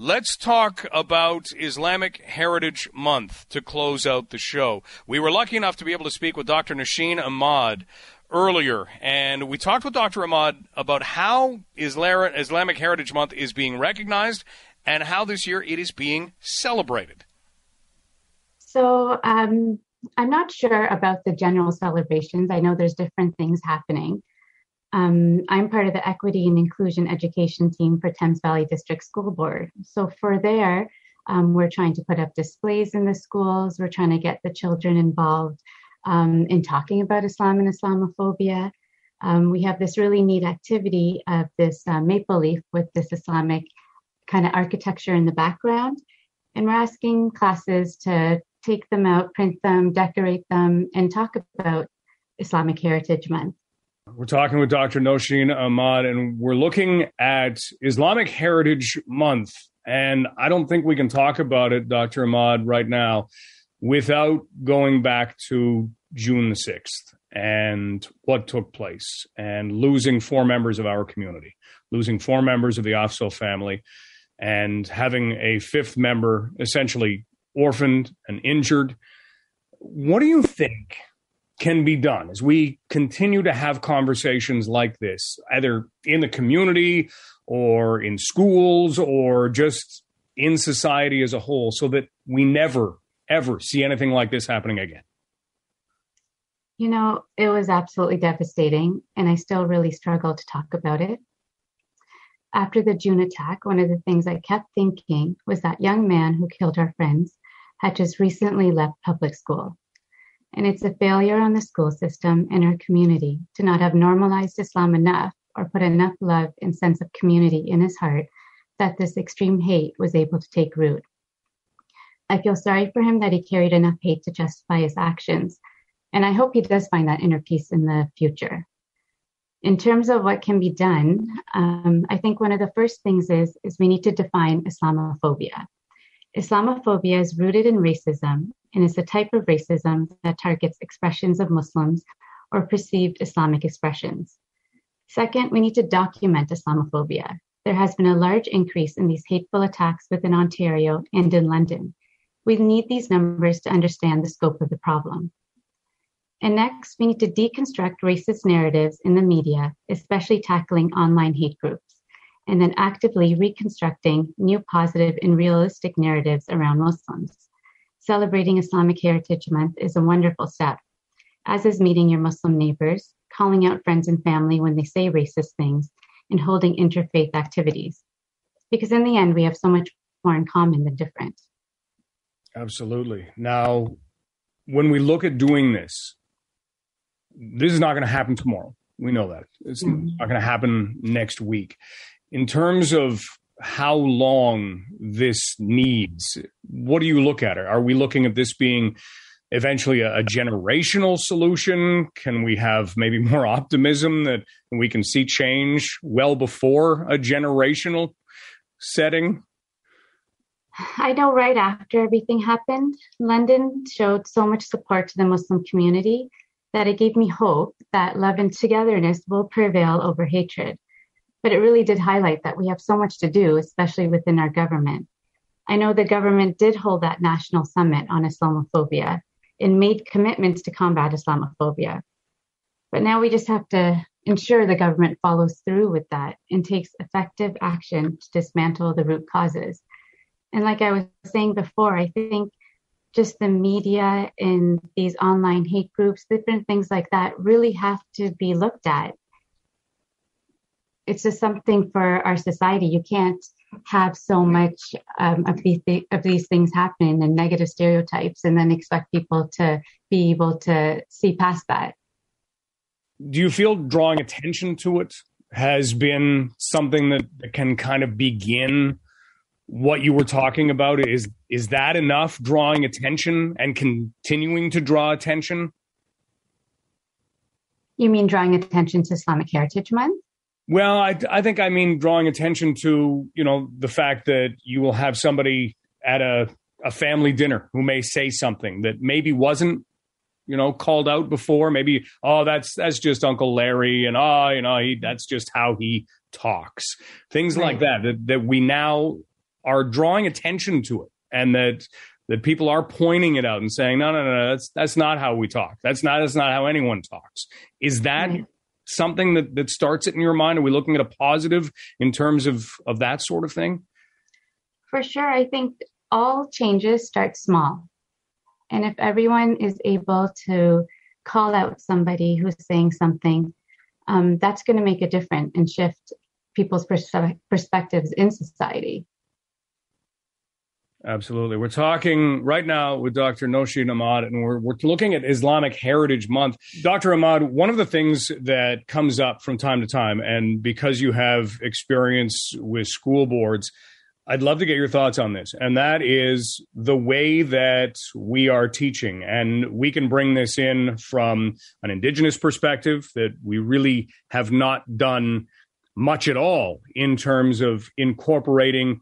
Let's talk about Islamic Heritage Month to close out the show. We were lucky enough to be able to speak with Dr. Nosheen Ahmad earlier, and we talked with Dr. Ahmad about how Islamic Heritage Month is being recognized and how this year it is being celebrated. So I'm not sure about the general celebrations. I know there's different things happening. I'm part of the Equity and Inclusion Education team for Thames Valley District School Board. So for there, we're trying to put up displays in the schools. We're trying to get the children involved in talking about Islam and Islamophobia. We have this really neat activity of this maple leaf with this Islamic kind of architecture in the background. And we're asking classes to take them out, print them, decorate them, and talk about Islamic Heritage Month. We're talking with Dr. Nosheen Ahmad, and we're looking at Islamic Heritage Month. And I don't think we can talk about it, Dr. Ahmad, right now without going back to June the 6th and what took place and losing four members of our community, losing four members of the Afso family, and having a fifth member essentially orphaned and injured. What do you think can be done as we continue to have conversations like this, either in the community or in schools or just in society as a whole, so that we never, ever see anything like this happening again? You know, it was absolutely devastating, and I still really struggle to talk about it. After the June attack, one of the things I kept thinking was that young man who killed our friends had just recently left public school. And it's a failure on the school system and our community to not have normalized Islam enough or put enough love and sense of community in his heart that this extreme hate was able to take root. I feel sorry for him that he carried enough hate to justify his actions. And I hope he does find that inner peace in the future. In terms of what can be done, I think one of the first things is we need to define Islamophobia. Islamophobia is rooted in racism and is a type of racism that targets expressions of Muslims or perceived Islamic expressions. Second, we need to document Islamophobia. There has been a large increase in these hateful attacks within Ontario and in London. We need these numbers to understand the scope of the problem. And next, we need to deconstruct racist narratives in the media, especially tackling online hate groups, and then actively reconstructing new positive and realistic narratives around Muslims. Celebrating Islamic Heritage Month is a wonderful step, as is meeting your Muslim neighbors, calling out friends and family when they say racist things, and holding interfaith activities. Because in the end, we have so much more in common than different. Absolutely. Now, when we look at doing this, this is not going to happen tomorrow. We know that. It's not going to happen next week. In terms of how long this needs, what do you look at? Are we looking at this being eventually a generational solution? Can we have maybe more optimism that we can see change well before a generational setting? I know right after everything happened, London showed so much support to the Muslim community that it gave me hope that love and togetherness will prevail over hatred. But it really did highlight that we have so much to do, especially within our government. I know the government did hold that national summit on Islamophobia and made commitments to combat Islamophobia. But now we just have to ensure the government follows through with that and takes effective action to dismantle the root causes. And like I was saying before, I think just the media and these online hate groups, different things like that really have to be looked at. It's just something for our society. You can't have so much of these things happening and negative stereotypes and then expect people to be able to see past that. Do you feel drawing attention to it has been something that can kind of begin what you were talking about? Is that enough, drawing attention and continuing to draw attention? You mean drawing attention to Islamic Heritage Month? Well, I think I mean drawing attention to, you know, the fact that you will have somebody at a family dinner who may say something that maybe wasn't, you know, called out before. Maybe, oh, that's just Uncle Larry, and oh, you know, that's just how he talks. Things like that we now are drawing attention to it, and that people are pointing it out and saying, no, that's not how we talk. That's not how anyone talks. Is that something that starts it in your mind? Are we looking at a positive in terms of that sort of thing? For sure. I think all changes start small. And if everyone is able to call out somebody who's saying something, that's going to make a difference and shift people's perspectives in society. Absolutely. We're talking right now with Dr. Nosheen Ahmad, and we're looking at Islamic Heritage Month. Dr. Ahmad, one of the things that comes up from time to time, and because you have experience with school boards, I'd love to get your thoughts on this, and that is the way that we are teaching. And we can bring this in from an Indigenous perspective, that we really have not done much at all in terms of incorporating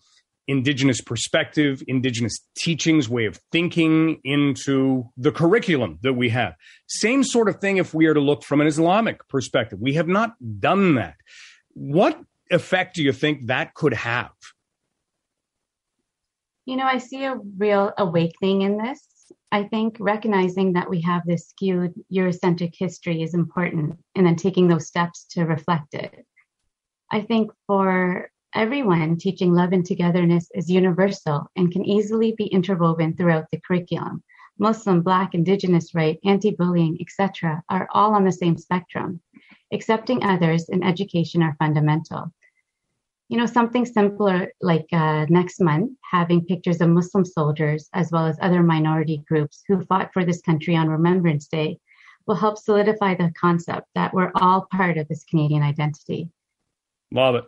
Indigenous perspective, Indigenous teachings, way of thinking into the curriculum that we have. Same sort of thing if we are to look from an Islamic perspective. We have not done that. What effect do you think that could have? You know, I see a real awakening in this. I think recognizing that we have this skewed Eurocentric history is important, and then taking those steps to reflect it. I think for everyone, teaching love and togetherness is universal and can easily be interwoven throughout the curriculum. Muslim, Black, Indigenous right, anti-bullying, etc. are all on the same spectrum. Accepting others in education are fundamental. You know, something simpler like next month, having pictures of Muslim soldiers as well as other minority groups who fought for this country on Remembrance Day will help solidify the concept that we're all part of this Canadian identity. Love it.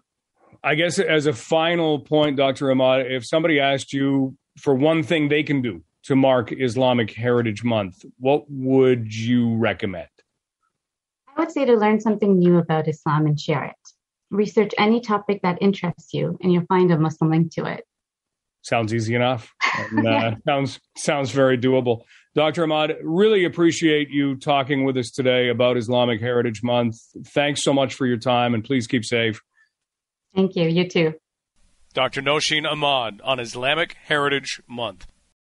I guess as a final point, Dr. Ahmad, if somebody asked you for one thing they can do to mark Islamic Heritage Month, what would you recommend? I would say to learn something new about Islam and share it. Research any topic that interests you, and you'll find a Muslim link to it. Sounds easy enough. And, yeah. Sounds very doable. Dr. Ahmad, really appreciate you talking with us today about Islamic Heritage Month. Thanks so much for your time, and please keep safe. Thank you. You too. Dr. Nosheen Ahmad on Islamic Heritage Month.